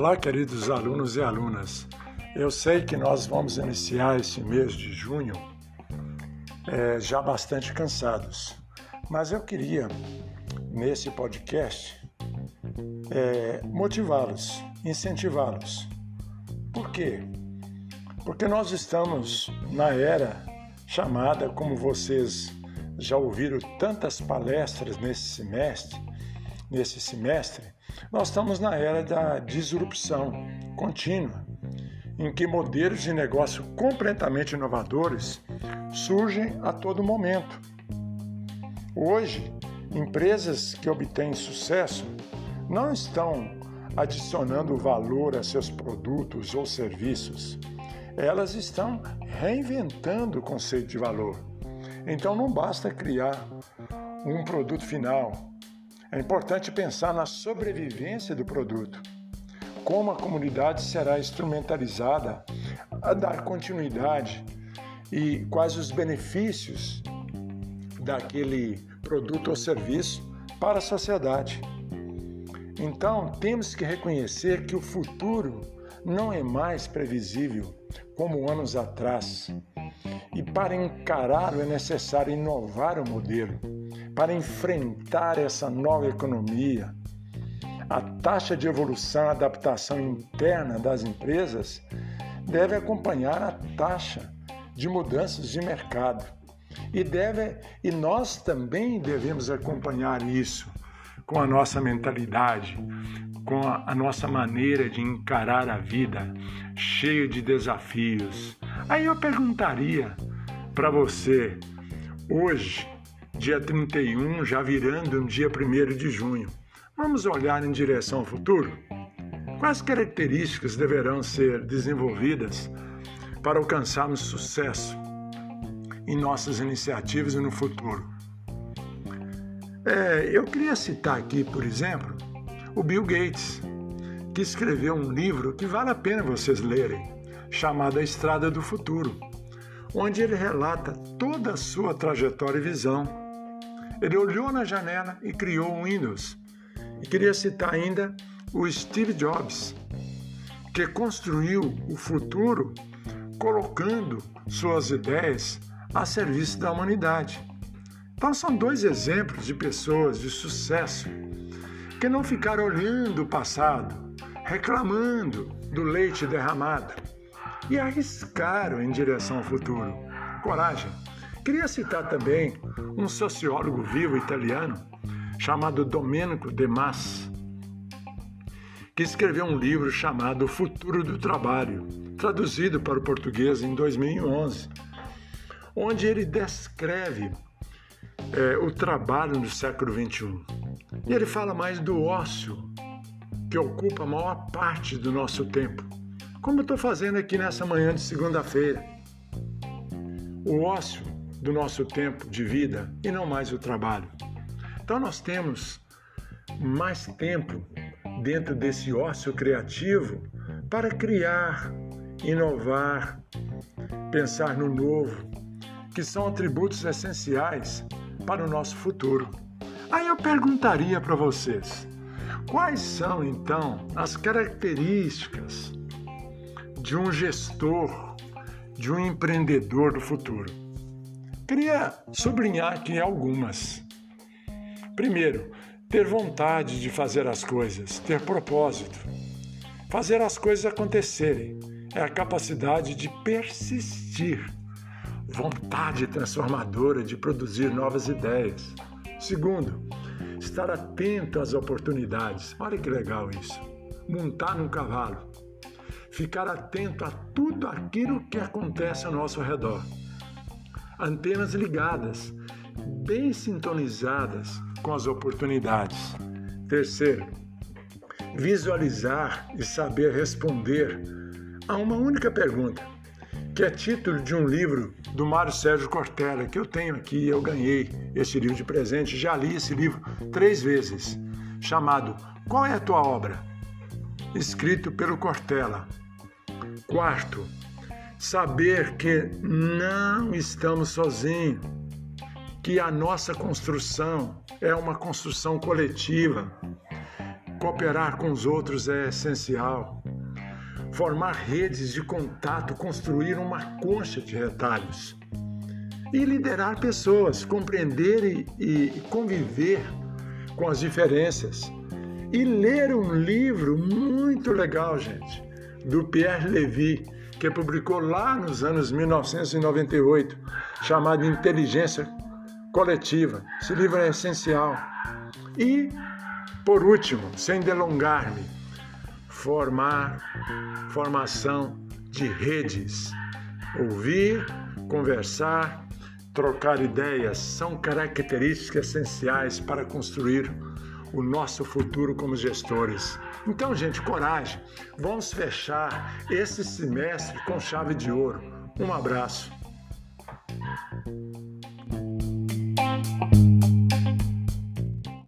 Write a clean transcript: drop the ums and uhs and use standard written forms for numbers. Olá, queridos alunos e alunas. Eu sei que nós vamos iniciar esse mês de junho já bastante cansados, mas eu queria, nesse podcast, motivá-los, incentivá-los. Por quê? Porque nós estamos na era chamada, como vocês já ouviram tantas palestras nesse semestre, nós estamos na era da disrupção contínua, em que modelos de negócio completamente inovadores surgem a todo momento. Hoje, empresas que obtêm sucesso não estão adicionando valor a seus produtos ou serviços. Elas estão reinventando o conceito de valor. Então, não basta criar um produto final. É importante pensar na sobrevivência do produto, como a comunidade será instrumentalizada a dar continuidade e quais os benefícios daquele produto ou serviço para a sociedade. Então, temos que reconhecer que o futuro não é mais previsível como anos atrás. E para encará-lo é necessário inovar o modelo, para enfrentar essa nova economia. A taxa de evolução e adaptação interna das empresas deve acompanhar a taxa de mudanças de mercado. E nós também devemos acompanhar isso com a nossa mentalidade, com a nossa maneira de encarar a vida, cheio de desafios. Aí eu perguntaria para você, hoje, dia 31, já virando um dia 1º de junho, vamos olhar em direção ao futuro? Quais características deverão ser desenvolvidas para alcançarmos sucesso em nossas iniciativas e no futuro? Eu queria citar aqui, por exemplo, o Bill Gates, que escreveu um livro que vale a pena vocês lerem, chamado A Estrada do Futuro, onde ele relata toda a sua trajetória e visão. Ele olhou na janela e criou o Windows. E queria citar ainda o Steve Jobs, que construiu o futuro colocando suas ideias a serviço da humanidade. Então são dois exemplos de pessoas de sucesso que não ficaram olhando o passado, reclamando do leite derramado e arriscaram em direção ao futuro. Coragem. Queria citar também um sociólogo vivo italiano chamado Domenico De Masi, que escreveu um livro chamado O Futuro do Trabalho, traduzido para o português em 2011, onde ele descreve o trabalho no século XXI. E ele fala mais do ócio, que ocupa a maior parte do nosso tempo, como eu estou fazendo aqui nessa manhã de segunda-feira. O ócio do nosso tempo de vida e não mais o trabalho. Então nós temos mais tempo dentro desse ócio criativo para criar, inovar, pensar no novo, que são atributos essenciais para o nosso futuro. Aí eu perguntaria para vocês, quais são então as características de um gestor, de um empreendedor do futuro? Queria sublinhar aqui algumas. Primeiro, ter vontade de fazer as coisas, ter propósito. Fazer as coisas acontecerem é a capacidade de persistir, vontade transformadora de produzir novas ideias. Segundo, estar atento às oportunidades. Olha que legal isso. Montar num cavalo. Ficar atento a tudo aquilo que acontece ao nosso redor. Antenas ligadas, bem sintonizadas com as oportunidades. Terceiro, visualizar e saber responder a uma única pergunta, que é título de um livro do Mário Sérgio Cortella, que eu tenho aqui, eu ganhei esse livro de presente, já li esse livro 3 vezes, chamado Qual é a Tua Obra? Escrito pelo Cortella. Quarto, saber que não estamos sozinhos, que a nossa construção é uma construção coletiva, Cooperar com os outros é essencial. Formar redes de contato, construir uma concha de retalhos. E liderar pessoas, compreender e conviver com as diferenças. E ler um livro muito legal, gente, do Pierre Lévy, que publicou lá nos anos 1998, chamado Inteligência Coletiva. Esse livro é essencial. E, por último, sem delongar-me, formação de redes. Ouvir, conversar, trocar ideias são características essenciais para construir o nosso futuro como gestores. Então, gente, coragem. Vamos fechar esse semestre com chave de ouro. Um abraço.